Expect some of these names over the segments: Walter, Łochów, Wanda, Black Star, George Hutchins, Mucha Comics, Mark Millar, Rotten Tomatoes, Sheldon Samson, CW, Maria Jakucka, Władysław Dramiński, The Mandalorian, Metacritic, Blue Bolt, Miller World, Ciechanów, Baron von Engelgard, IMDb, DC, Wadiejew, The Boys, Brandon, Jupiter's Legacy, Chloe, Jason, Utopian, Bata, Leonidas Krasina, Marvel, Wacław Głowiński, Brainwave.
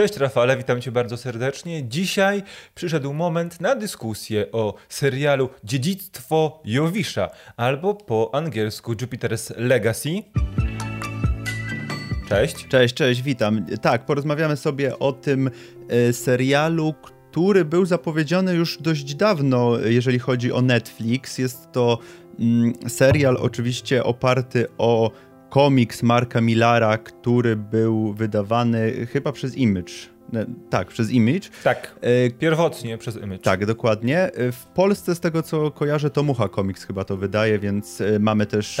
Cześć Rafale, witam Cię bardzo serdecznie. Dzisiaj przyszedł moment na dyskusję o serialu Dziedzictwo Jowisza, albo po angielsku Jupiter's Legacy. Cześć. Cześć, cześć, witam. Tak, porozmawiamy sobie o tym serialu, który był zapowiedziany już dość dawno, jeżeli chodzi o Netflix. Jest to serial oczywiście oparty o komiks Marka Millara, który był wydawany chyba przez Image. Tak, przez Image. Tak, pierwotnie przez Image. Tak, dokładnie. W Polsce, z tego co kojarzę, to Mucha Comics chyba to wydaje, więc mamy też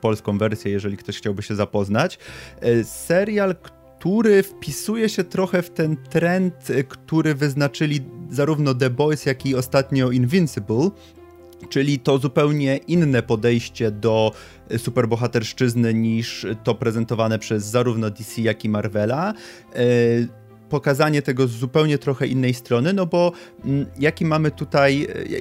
polską wersję, jeżeli ktoś chciałby się zapoznać. Serial, który wpisuje się trochę w ten trend, który wyznaczyli zarówno The Boys, jak i ostatnio Invincible, czyli to zupełnie inne podejście do superbohaterszczyzny niż to prezentowane przez zarówno DC, jak i Marvela. Pokazanie tego z zupełnie trochę innej strony, no bo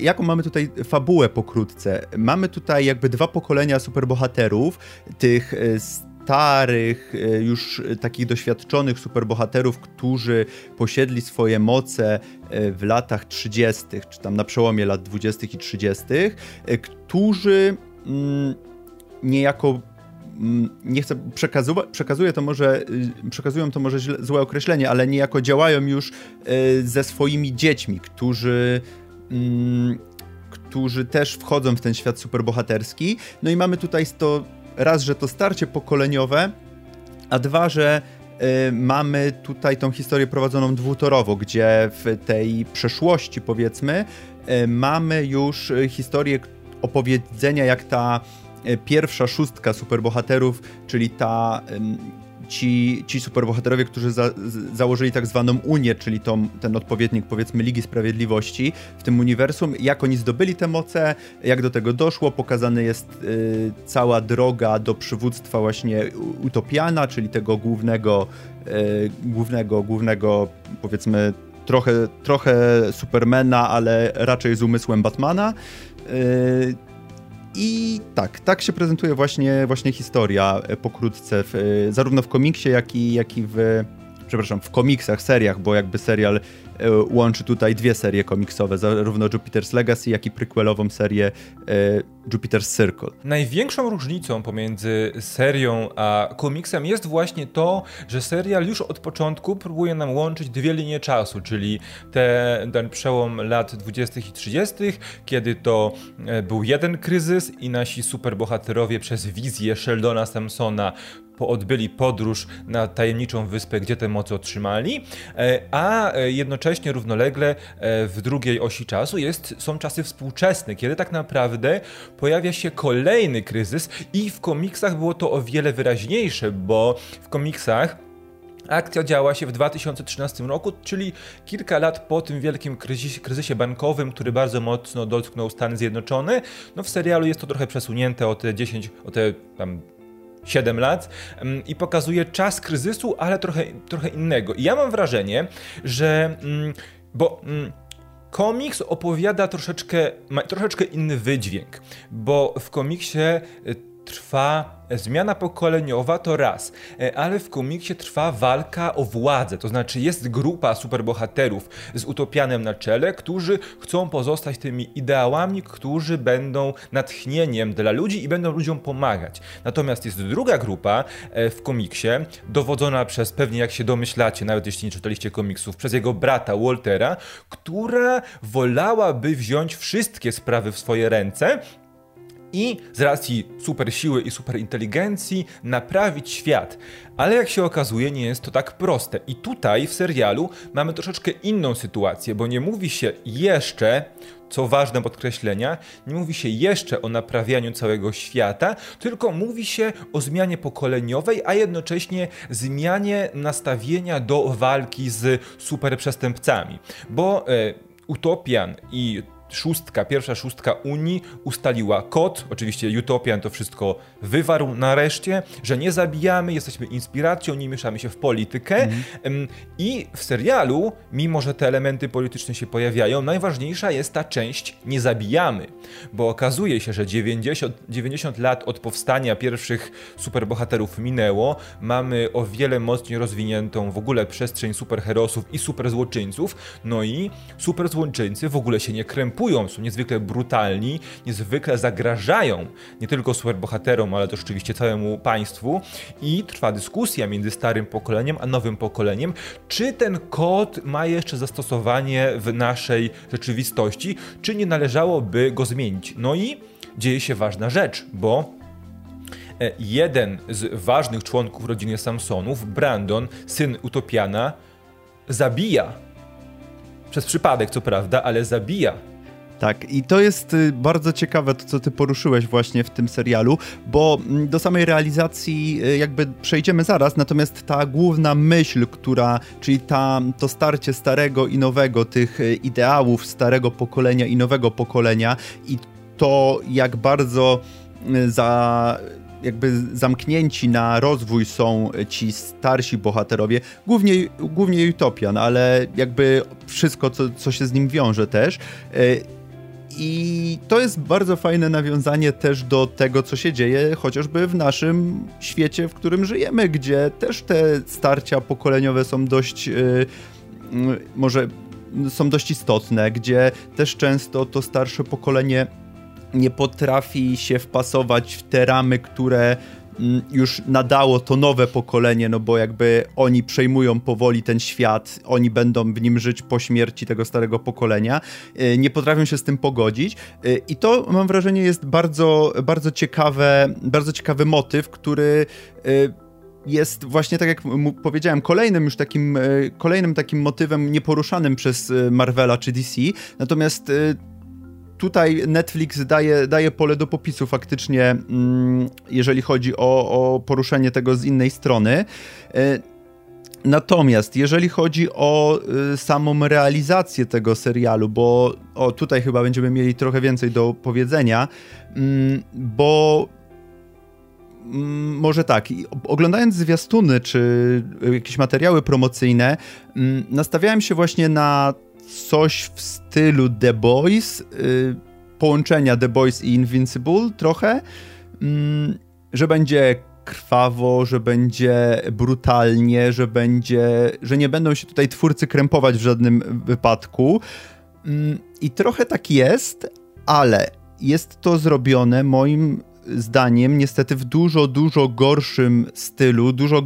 jaką mamy tutaj fabułę pokrótce? Mamy tutaj jakby dwa pokolenia superbohaterów, tych starych, już takich doświadczonych superbohaterów, którzy posiedli swoje moce w latach 30., czy tam na przełomie lat 20. i 30., którzy niejako, nie chcę, przekazują to może złe określenie, ale niejako działają już ze swoimi dziećmi, którzy też wchodzą w ten świat superbohaterski. No i mamy tutaj to raz, że to starcie pokoleniowe, a dwa, że mamy tutaj tą historię prowadzoną dwutorowo, gdzie w tej przeszłości, powiedzmy, mamy już historię opowiedzenia, jak ta pierwsza szóstka superbohaterów, czyli ci superbohaterowie, którzy założyli tak zwaną Unię, czyli ten odpowiednik, powiedzmy, Ligi Sprawiedliwości w tym uniwersum, jak oni zdobyli te moce, jak do tego doszło. Pokazana jest cała droga do przywództwa właśnie Utopiana, czyli tego głównego powiedzmy, trochę Supermana, ale raczej z umysłem Batmana. I tak się prezentuje właśnie historia pokrótce, zarówno w komiksie, jak i w komiksach, seriach, bo jakby serial łączy tutaj dwie serie komiksowe, zarówno Jupiter's Legacy, jak i prequelową serię Jupiter's Circle. Największą różnicą pomiędzy serią a komiksem jest właśnie to, że serial już od początku próbuje nam łączyć dwie linie czasu, czyli ten przełom lat 20. i 30., kiedy to był jeden kryzys i nasi superbohaterowie przez wizję Sheldona Samsona odbyli podróż na tajemniczą wyspę, gdzie te moce otrzymali, a jednocześnie równolegle w drugiej osi czasu są czasy współczesne, kiedy tak naprawdę pojawia się kolejny kryzys i w komiksach było to o wiele wyraźniejsze, bo w komiksach akcja działa się w 2013 roku, czyli kilka lat po tym wielkim kryzysie bankowym, który bardzo mocno dotknął Stany Zjednoczone. No w serialu jest to trochę przesunięte o te 7 lat i pokazuje czas kryzysu, ale trochę innego. I ja mam wrażenie, że komiks opowiada troszeczkę inny wydźwięk, bo w komiksie trwa zmiana pokoleniowa, to raz, ale w komiksie trwa walka o władzę, to znaczy jest grupa superbohaterów z Utopianem na czele, którzy chcą pozostać tymi ideałami, którzy będą natchnieniem dla ludzi i będą ludziom pomagać. Natomiast jest druga grupa w komiksie, dowodzona przez, pewnie jak się domyślacie, nawet jeśli nie czytaliście komiksów, przez jego brata Waltera, która wolałaby wziąć wszystkie sprawy w swoje ręce i z racji super siły i super inteligencji naprawić świat. Ale jak się okazuje, nie jest to tak proste. I tutaj w serialu mamy troszeczkę inną sytuację, bo nie mówi się jeszcze, co ważne podkreślenia, nie mówi się jeszcze o naprawianiu całego świata, tylko mówi się o zmianie pokoleniowej, a jednocześnie zmianie nastawienia do walki z superprzestępcami. Bo Utopian i pierwsza szóstka Unii ustaliła kod, oczywiście Utopian to wszystko wywarł nareszcie, że nie zabijamy, jesteśmy inspiracją, nie mieszamy się w politykę. I w serialu, mimo że te elementy polityczne się pojawiają, najważniejsza jest ta część nie zabijamy, bo okazuje się, że 90 lat od powstania pierwszych superbohaterów minęło, mamy o wiele mocniej rozwiniętą w ogóle przestrzeń superherosów i superzłoczyńców, no i superzłoczyńcy w ogóle się nie krępują, są niezwykle brutalni, niezwykle zagrażają nie tylko superbohaterom, ale też oczywiście całemu państwu i trwa dyskusja między starym pokoleniem a nowym pokoleniem, czy ten kod ma jeszcze zastosowanie w naszej rzeczywistości, czy nie należałoby go zmienić. No i dzieje się ważna rzecz, bo jeden z ważnych członków rodziny Samsonów, Brandon, syn Utopiana, zabija. Przez przypadek, co prawda, ale zabija. Tak, i to jest bardzo ciekawe to, co ty poruszyłeś właśnie w tym serialu, bo do samej realizacji jakby przejdziemy zaraz, natomiast ta główna myśl, która, czyli to starcie starego i nowego, tych ideałów starego pokolenia i nowego pokolenia i to, jak bardzo jakby zamknięci na rozwój są ci starsi bohaterowie, głównie Utopian, ale jakby wszystko, co się z nim wiąże też. I to jest bardzo fajne nawiązanie też do tego, co się dzieje chociażby w naszym świecie, w którym żyjemy, gdzie też te starcia pokoleniowe są dość, są dość istotne, gdzie też często to starsze pokolenie nie potrafi się wpasować w te ramy, które już nadało to nowe pokolenie, no bo jakby oni przejmują powoli ten świat, oni będą w nim żyć po śmierci tego starego pokolenia, nie potrafią się z tym pogodzić i to, mam wrażenie, jest bardzo ciekawy motyw, który jest właśnie, tak jak powiedziałem, kolejnym takim motywem nieporuszanym przez Marvela czy DC, natomiast tutaj Netflix daje pole do popisu faktycznie, jeżeli chodzi o poruszenie tego z innej strony. Natomiast jeżeli chodzi o samą realizację tego serialu, bo tutaj chyba będziemy mieli trochę więcej do powiedzenia, bo może tak, oglądając zwiastuny czy jakieś materiały promocyjne, nastawiałem się właśnie na coś w stylu The Boys, połączenia The Boys i Invincible trochę, że będzie krwawo, że będzie brutalnie, że nie będą się tutaj twórcy krępować w żadnym wypadku. I trochę tak jest, ale jest to zrobione moim zdaniem niestety w dużo gorszym stylu, dużo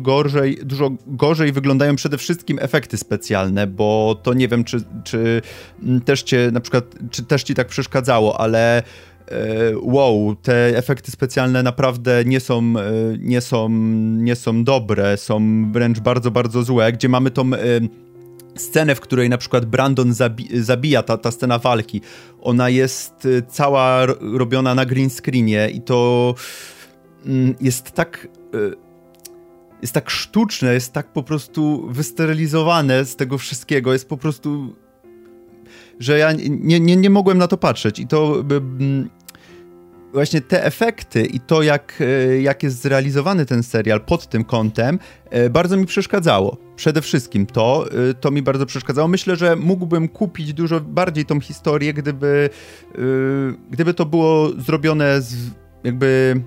gorzej wyglądają przede wszystkim efekty specjalne, bo to nie wiem, czy też cię na przykład, czy też ci tak przeszkadzało, ale wow, te efekty specjalne naprawdę nie są dobre, są wręcz bardzo złe, gdzie mamy tą scenę, w której na przykład Brandon zabija, ta scena walki, ona jest cała robiona na green screenie i to jest tak sztuczne, jest tak po prostu wysterylizowane z tego wszystkiego, jest po prostu, że ja nie mogłem na to patrzeć i to właśnie te efekty i to, jak jest zrealizowany ten serial pod tym kątem, bardzo mi przeszkadzało. Przede wszystkim to mi bardzo przeszkadzało. Myślę, że mógłbym kupić dużo bardziej tą historię, gdyby to było zrobione jakby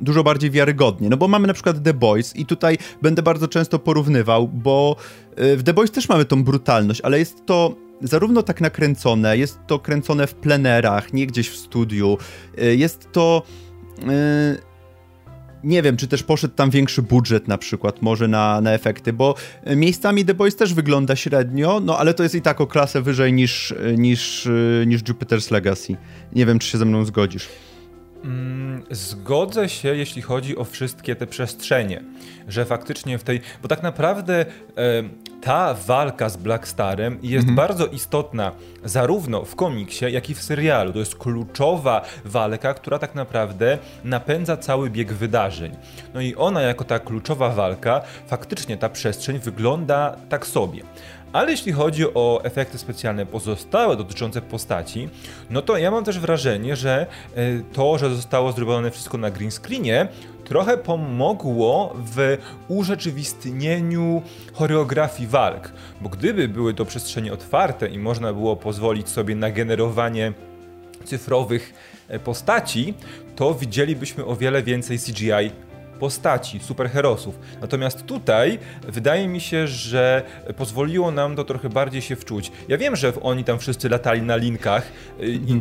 dużo bardziej wiarygodnie. No bo mamy na przykład The Boys i tutaj będę bardzo często porównywał, bo w The Boys też mamy tą brutalność, ale jest to zarówno tak nakręcone, jest to kręcone w plenerach, nie gdzieś w studiu, jest to, nie wiem, czy też poszedł tam większy budżet na przykład, może na efekty, bo miejscami The Boys też wygląda średnio, no ale to jest i tak o klasę wyżej niż Jupiter's Legacy. Nie wiem, czy się ze mną zgodzisz. Zgodzę się, jeśli chodzi o wszystkie te przestrzenie, że faktycznie bo tak naprawdę ta walka z Black Starem jest bardzo istotna zarówno w komiksie, jak i w serialu. To jest kluczowa walka, która tak naprawdę napędza cały bieg wydarzeń. No i ona jako ta kluczowa walka, faktycznie ta przestrzeń wygląda tak sobie. Ale jeśli chodzi o efekty specjalne pozostałe dotyczące postaci, no to ja mam też wrażenie, że to, że zostało zrobione wszystko na green screenie, trochę pomogło w urzeczywistnieniu choreografii walk, bo gdyby były to przestrzenie otwarte i można było pozwolić sobie na generowanie cyfrowych postaci, to widzielibyśmy o wiele więcej CGI postaci, superherosów. Natomiast tutaj wydaje mi się, że pozwoliło nam to trochę bardziej się wczuć. Ja wiem, że oni tam wszyscy latali na linkach,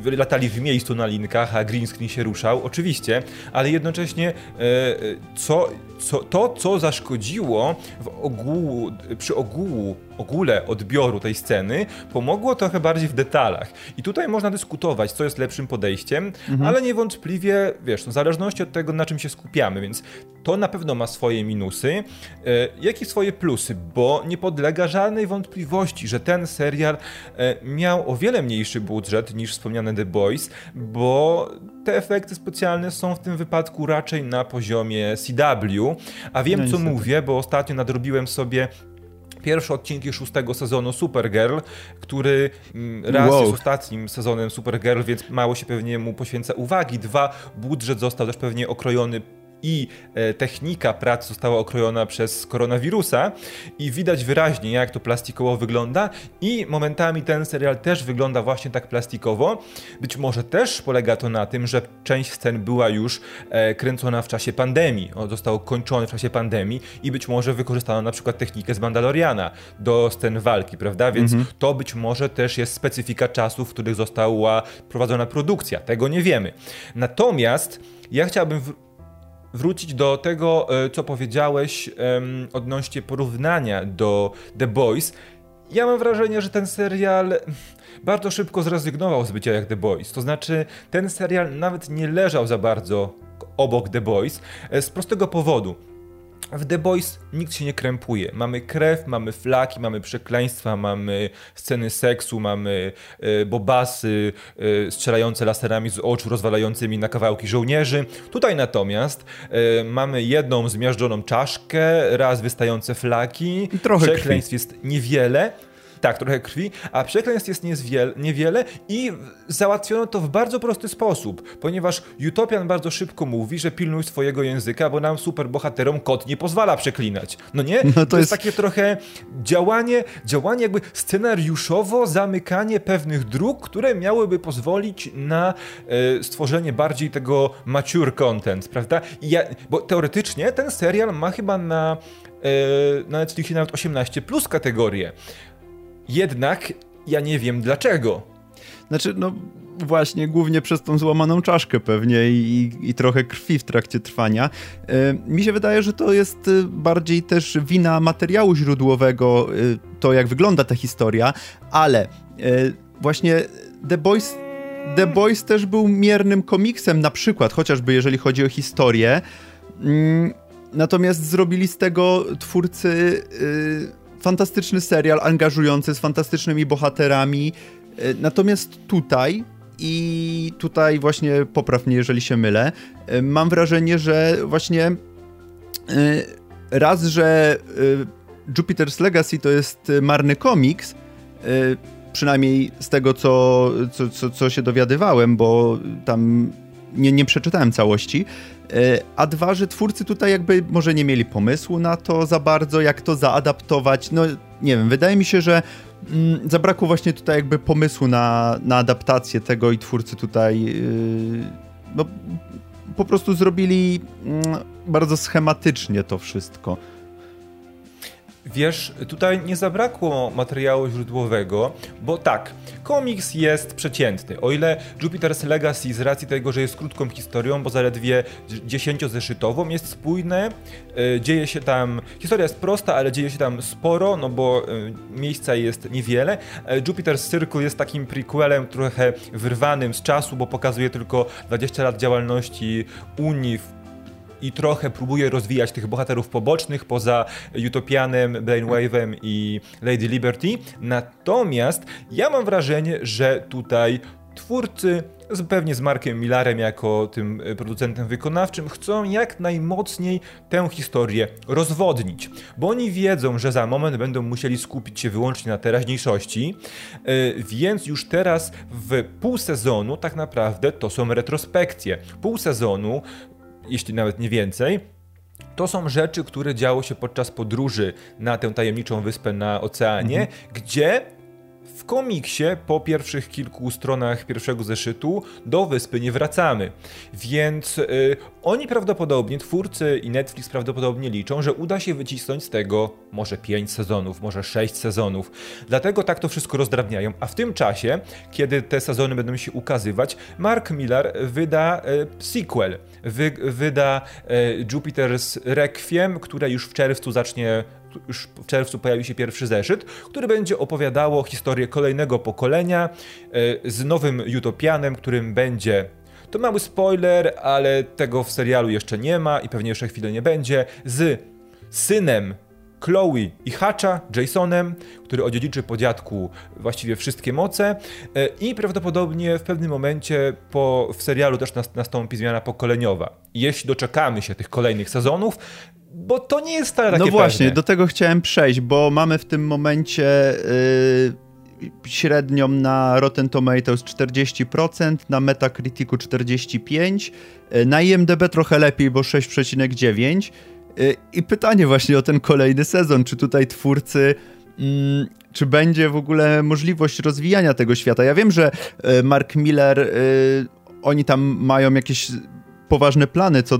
latali w miejscu na linkach, a green screen się ruszał, oczywiście, ale jednocześnie co zaszkodziło przy ogóle odbioru tej sceny, pomogło trochę bardziej w detalach. I tutaj można dyskutować, co jest lepszym podejściem, ale niewątpliwie, wiesz, w zależności od tego, na czym się skupiamy, więc to na pewno ma swoje minusy, jak i swoje plusy, bo nie podlega żadnej wątpliwości, że ten serial miał o wiele mniejszy budżet niż wspomniane The Boys, bo te efekty specjalne są w tym wypadku raczej na poziomie CW, a wiem co mówię, bo ostatnio nadrobiłem sobie pierwsze odcinki 6. sezonu Supergirl, który raz jest ostatnim sezonem Supergirl, więc mało się pewnie mu poświęca uwagi. 2, budżet został też pewnie okrojony i technika prac została okrojona przez koronawirusa i widać wyraźnie, jak to plastikowo wygląda i momentami ten serial też wygląda właśnie tak plastikowo. Być może też polega to na tym, że część scen była już kręcona w czasie pandemii, został kończony w czasie pandemii i być może wykorzystano na przykład technikę z Mandaloriana do scen walki, prawda? Więc to być może też jest specyfika czasów, w których została prowadzona produkcja. Tego nie wiemy. Natomiast ja chciałbym wrócić do tego, co powiedziałeś odnośnie porównania do The Boys. Ja mam wrażenie, że ten serial bardzo szybko zrezygnował z bycia jak The Boys. To znaczy, ten serial nawet nie leżał za bardzo obok The Boys z prostego powodu. W The Boys nikt się nie krępuje. Mamy krew, mamy flaki, mamy przekleństwa, mamy sceny seksu, mamy bobasy strzelające laserami z oczu, rozwalającymi na kawałki żołnierzy. Tutaj natomiast mamy jedną zmiażdżoną czaszkę, raz wystające flaki. Przekleństw jest niewiele. Tak, trochę krwi, a przekleństw jest niewiele i załatwiono to w bardzo prosty sposób, ponieważ Utopian bardzo szybko mówi, że pilnuj swojego języka, bo nam superbohaterom kot nie pozwala przeklinać. No nie? No to jest takie trochę działanie jakby scenariuszowo zamykanie pewnych dróg, które miałyby pozwolić na stworzenie bardziej tego mature content, prawda? Bo teoretycznie ten serial ma chyba na Netflixie nawet 18+ kategorię. Jednak ja nie wiem dlaczego. Znaczy, no właśnie, głównie przez tą złamaną czaszkę pewnie i trochę krwi w trakcie trwania. Mi się wydaje, że to jest bardziej też wina materiału źródłowego, to jak wygląda ta historia, ale właśnie The Boys też był miernym komiksem na przykład, chociażby jeżeli chodzi o historię. Natomiast zrobili z tego twórcy fantastyczny serial, angażujący, z fantastycznymi bohaterami. Natomiast tutaj właśnie, popraw mnie, jeżeli się mylę, mam wrażenie, że właśnie raz, że Jupiter's Legacy to jest marny komiks, przynajmniej z tego, co się dowiadywałem, bo tam nie przeczytałem całości, a 2, że twórcy tutaj jakby może nie mieli pomysłu na to za bardzo, jak to zaadaptować. No nie wiem, wydaje mi się, że zabrakło właśnie tutaj jakby pomysłu na adaptację tego i twórcy tutaj no, po prostu zrobili bardzo schematycznie to wszystko. Wiesz, tutaj nie zabrakło materiału źródłowego, bo tak, komiks jest przeciętny. O ile Jupiter's Legacy z racji tego, że jest krótką historią, bo zaledwie 10-zeszytową, jest spójne, dzieje się tam, historia jest prosta, ale dzieje się tam sporo, no bo miejsca jest niewiele. Jupiter's Circle jest takim prequelem trochę wyrwanym z czasu, bo pokazuje tylko 20 lat działalności Unii i trochę próbuje rozwijać tych bohaterów pobocznych poza Utopianem, Brainwave'em i Lady Liberty. Natomiast ja mam wrażenie, że tutaj twórcy, pewnie z Markiem Millarem jako tym producentem wykonawczym, chcą jak najmocniej tę historię rozwodnić, bo oni wiedzą, że za moment będą musieli skupić się wyłącznie na teraźniejszości, więc już teraz w pół sezonu tak naprawdę to są retrospekcje. Pół sezonu, jeśli nawet nie więcej, to są rzeczy, które działo się podczas podróży na tę tajemniczą wyspę na oceanie, gdzie w komiksie po pierwszych kilku stronach pierwszego zeszytu do wyspy nie wracamy. Więc oni prawdopodobnie, twórcy i Netflix prawdopodobnie liczą, że uda się wycisnąć z tego może 5 sezonów, może 6 sezonów. Dlatego tak to wszystko rozdrabniają. A w tym czasie, kiedy te sezony będą się ukazywać, Mark Millar wyda sequel. Wyda Jupiter's Requiem, które już w czerwcu zacznie... Już w czerwcu pojawi się pierwszy zeszyt, który będzie opowiadało historię kolejnego pokolenia z nowym Utopianem, którym będzie, to mały spoiler, ale tego w serialu jeszcze nie ma i pewnie jeszcze chwilę nie będzie, z synem Chloe i Hatcha, Jasonem, który odziedziczy po dziadku właściwie wszystkie moce i prawdopodobnie w pewnym momencie w serialu też nastąpi zmiana pokoleniowa. Jeśli doczekamy się tych kolejnych sezonów, bo to nie jest wcale takie pewne. No właśnie, do tego chciałem przejść, bo mamy w tym momencie średnią na Rotten Tomatoes 40%, na Metacriticu 45%, na IMDb trochę lepiej, bo 6,9%. I pytanie właśnie o ten kolejny sezon, czy tutaj twórcy... czy będzie w ogóle możliwość rozwijania tego świata? Ja wiem, że Mark Millar, oni tam mają jakieś... poważne plany co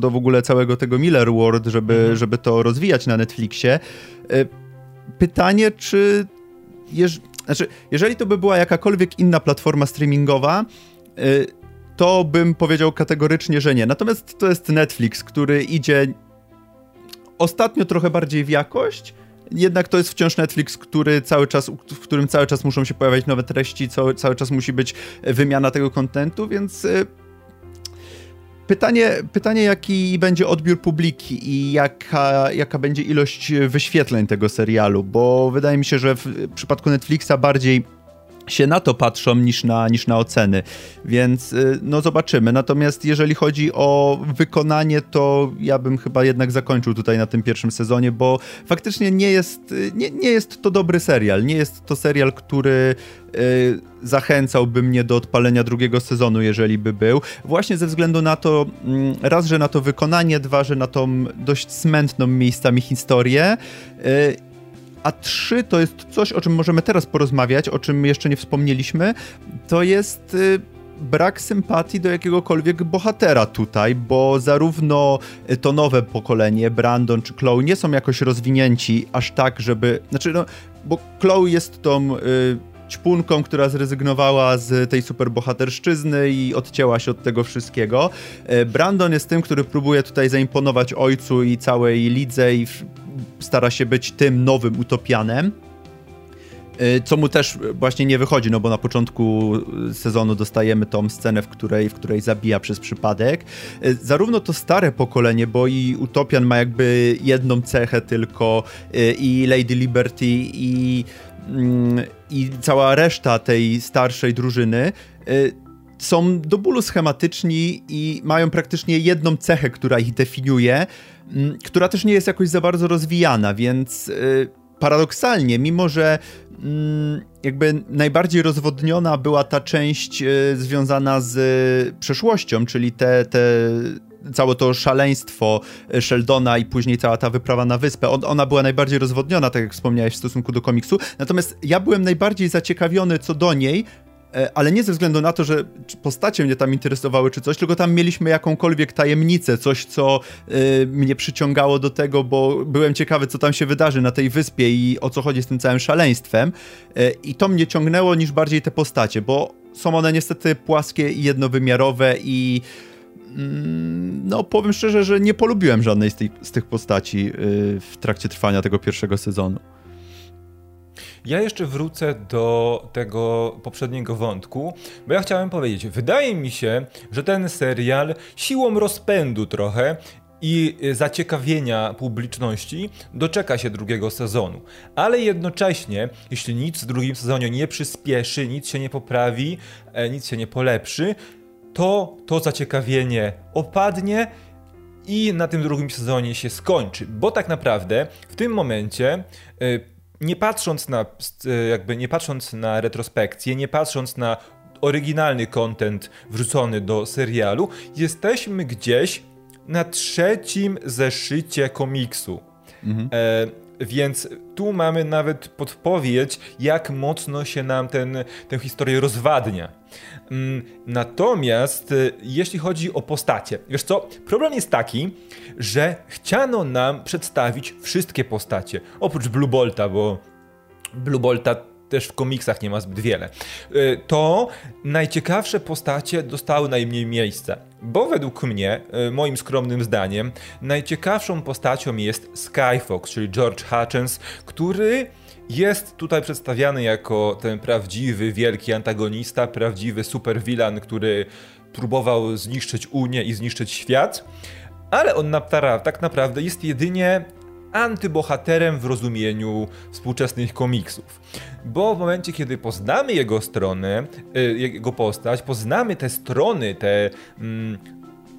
do w ogóle całego tego Miller World, żeby to rozwijać na Netflixie. Pytanie, czy... jeżeli to by była jakakolwiek inna platforma streamingowa, to bym powiedział kategorycznie, że nie. Natomiast to jest Netflix, który idzie ostatnio trochę bardziej w jakość, jednak to jest wciąż Netflix, w którym cały czas muszą się pojawiać nowe treści, cały czas musi być wymiana tego kontentu, więc... Pytanie, jaki będzie odbiór publiki i jaka będzie ilość wyświetleń tego serialu, bo wydaje mi się, że w przypadku Netflixa bardziej się na to patrzą niż na oceny, więc no zobaczymy. Natomiast jeżeli chodzi o wykonanie, to ja bym chyba jednak zakończył tutaj na tym pierwszym sezonie, bo faktycznie nie jest to dobry serial, nie jest to serial, który zachęcałby mnie do odpalenia drugiego sezonu, jeżeli by był. Właśnie ze względu na to, raz, że na to wykonanie, dwa, że na tą dość smętną miejscami historię, a trzy, to jest coś, o czym możemy teraz porozmawiać, o czym jeszcze nie wspomnieliśmy, to jest brak sympatii do jakiegokolwiek bohatera tutaj, bo zarówno to nowe pokolenie, Brandon czy Chloe, nie są jakoś rozwinięci aż tak, żeby... Znaczy, no, bo Chloe jest tą... ćpunką, która zrezygnowała z tej superbohaterszczyzny i odcięła się od tego wszystkiego. Brandon jest tym, który próbuje tutaj zaimponować ojcu i całej lidze i stara się być tym nowym Utopianem, co mu też właśnie nie wychodzi, no bo na początku sezonu dostajemy tą scenę, w której zabija przez przypadek. Zarówno to stare pokolenie, bo i Utopian ma jakby jedną cechę tylko, i Lady Liberty, i cała reszta tej starszej drużyny są do bólu schematyczni i mają praktycznie jedną cechę, która ich definiuje, która też nie jest jakoś za bardzo rozwijana, więc paradoksalnie, mimo że jakby najbardziej rozwodniona była ta część związana z przeszłością, czyli całe to szaleństwo Sheldona i później cała ta wyprawa na wyspę. Ona była najbardziej rozwodniona, tak jak wspomniałeś, w stosunku do komiksu. Natomiast ja byłem najbardziej zaciekawiony co do niej, ale nie ze względu na to, że postacie mnie tam interesowały czy coś, tylko tam mieliśmy jakąkolwiek tajemnicę, coś, co mnie przyciągało do tego, bo byłem ciekawy, co tam się wydarzy na tej wyspie i o co chodzi z tym całym szaleństwem. I to mnie ciągnęło niż bardziej te postacie, bo są one niestety płaskie i jednowymiarowe i... No, powiem szczerze, że nie polubiłem żadnej z tych postaci w trakcie trwania tego pierwszego sezonu. Ja jeszcze wrócę do tego poprzedniego wątku, bo ja chciałem powiedzieć, wydaje mi się, że ten serial siłą rozpędu trochę i zaciekawienia publiczności doczeka się drugiego sezonu. Ale jednocześnie, jeśli nic w drugim sezonie nie przyspieszy, nic się nie poprawi, nic się nie polepszy, to to zaciekawienie opadnie i na tym drugim sezonie się skończy. Bo tak naprawdę w tym momencie, nie patrząc na retrospekcję, nie patrząc na oryginalny content wrzucony do serialu, jesteśmy gdzieś na trzecim zeszycie komiksu. Mhm. Więc tu mamy nawet podpowiedź, jak mocno się nam tę historię rozwadnia. Natomiast jeśli chodzi o postacie, wiesz co, problem jest taki, że chciano nam przedstawić wszystkie postacie, oprócz Blue Bolta, bo Blue Bolta też w komiksach nie ma zbyt wiele. To najciekawsze postacie dostały najmniej miejsca. Bo według mnie, moim skromnym zdaniem, najciekawszą postacią jest Skyfox, czyli George Hutchins, który jest tutaj przedstawiany jako ten prawdziwy, wielki antagonista, prawdziwy supervillain, który próbował zniszczyć Unię i zniszczyć świat. Ale on tak naprawdę jest jedynie antybohaterem w rozumieniu współczesnych komiksów. Bo w momencie, kiedy poznamy jego stronę, jego postać, poznamy te strony,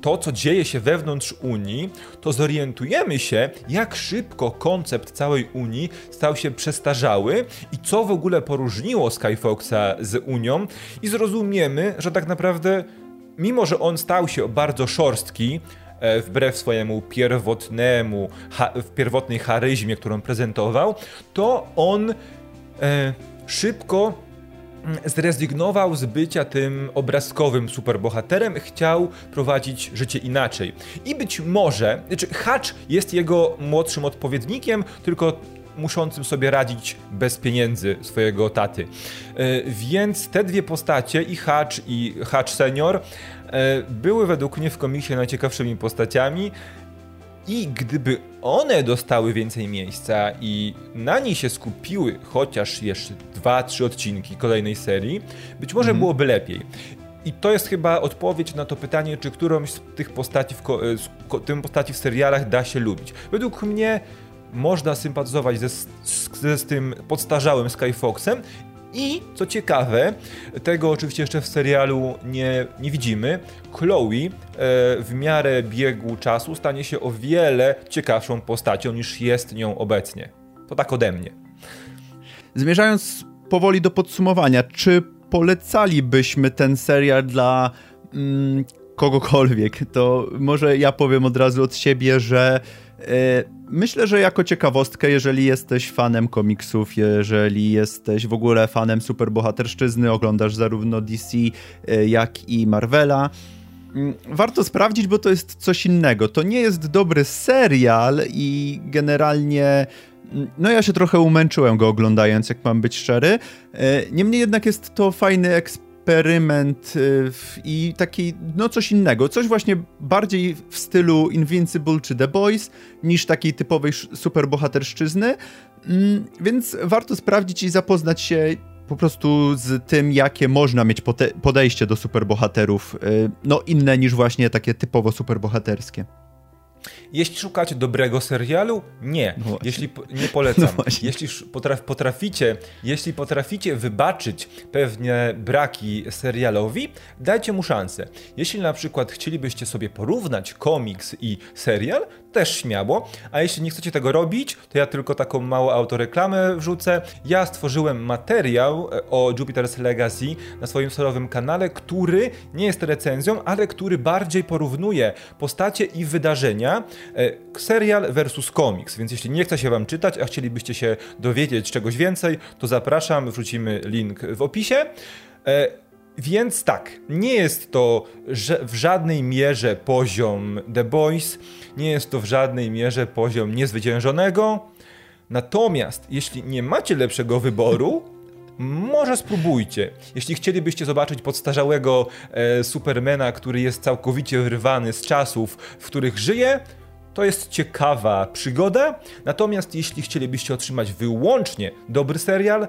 to co dzieje się wewnątrz Unii, to zorientujemy się, jak szybko koncept całej Unii stał się przestarzały i co w ogóle poróżniło Skyfoxa z Unią i zrozumiemy, że tak naprawdę, mimo że on stał się bardzo szorstki, wbrew swojemu pierwotnej charyzmie, którą prezentował, to on szybko zrezygnował z bycia tym obrazkowym superbohaterem, chciał prowadzić życie inaczej. I być może, Hatch jest jego młodszym odpowiednikiem, tylko muszącym sobie radzić bez pieniędzy swojego taty. Więc te dwie postacie, i Hatch senior, były według mnie w komiksie najciekawszymi postaciami i gdyby one dostały więcej miejsca i na niej się skupiły chociaż jeszcze 2-3 odcinki kolejnej serii, być może byłoby lepiej. I to jest chyba odpowiedź na to pytanie, czy którąś z tych postaci w serialach da się lubić. Według mnie można sympatyzować z tym podstarzałym Skyfoxem i, co ciekawe, tego oczywiście jeszcze w serialu nie widzimy, Chloe w miarę biegu czasu stanie się o wiele ciekawszą postacią niż jest nią obecnie. To tak ode mnie. Zmierzając powoli do podsumowania, czy polecalibyśmy ten serial dla kogokolwiek? To może ja powiem od razu od siebie, że myślę, że jako ciekawostkę, jeżeli jesteś fanem komiksów, jeżeli jesteś w ogóle fanem superbohaterszczyzny, oglądasz zarówno DC, jak i Marvela, warto sprawdzić, bo to jest coś innego. To nie jest dobry serial i generalnie ja się trochę umęczyłem go oglądając, jak mam być szczery. Niemniej jednak jest to fajny eksperyment i taki, coś innego. Coś właśnie bardziej w stylu Invincible czy The Boys niż takiej typowej superbohaterszczyzny. Więc warto sprawdzić i zapoznać się po prostu z tym, jakie można mieć podejście do superbohaterów. Inne niż właśnie takie typowo superbohaterskie. Jeśli szukacie dobrego serialu, nie. No jeśli nie polecam. No jeśli potraficie wybaczyć pewne braki serialowi, dajcie mu szansę. Jeśli na przykład chcielibyście sobie porównać komiks i serial, też śmiało. A jeśli nie chcecie tego robić, to ja tylko taką małą autoreklamę wrzucę. Ja stworzyłem materiał o Jupiter's Legacy na swoim solowym kanale, który nie jest recenzją, ale który bardziej porównuje postacie i wydarzenia serial versus komiks, więc jeśli nie chce się wam czytać, a chcielibyście się dowiedzieć czegoś więcej, to zapraszam, wrzucimy link w opisie. Więc tak, nie jest to w żadnej mierze poziom The Boys, nie jest to w żadnej mierze poziom Niezwyciężonego, natomiast jeśli nie macie lepszego wyboru, może spróbujcie. Jeśli chcielibyście zobaczyć podstarzałego Supermana, który jest całkowicie wyrwany z czasów, w których żyje, To jest ciekawa przygoda, natomiast jeśli chcielibyście otrzymać wyłącznie dobry serial,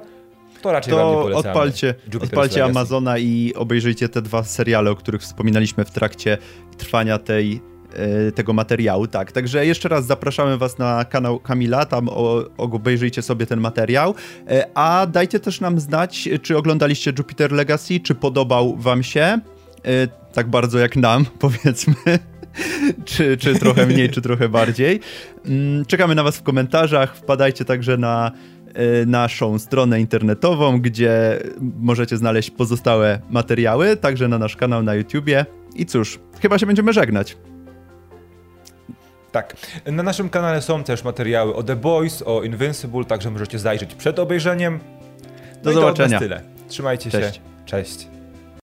to raczej wam nie polecamy. Odpalcie Amazona i obejrzyjcie te dwa seriale, o których wspominaliśmy w trakcie trwania tego materiału, tak. Także jeszcze raz zapraszamy was na kanał Kamila, tam obejrzyjcie sobie ten materiał, a dajcie też nam znać, czy oglądaliście Jupiter Legacy, czy podobał wam się, tak bardzo jak nam, powiedzmy, czy trochę mniej, czy trochę bardziej. Czekamy na was w komentarzach, wpadajcie także na naszą stronę internetową, gdzie możecie znaleźć pozostałe materiały, także na nasz kanał na YouTubie i cóż, chyba się będziemy żegnać. Tak. Na naszym kanale są też materiały o The Boys, o Invincible, także możecie zajrzeć przed obejrzeniem. Do zobaczenia. To tyle. Trzymajcie się. Cześć.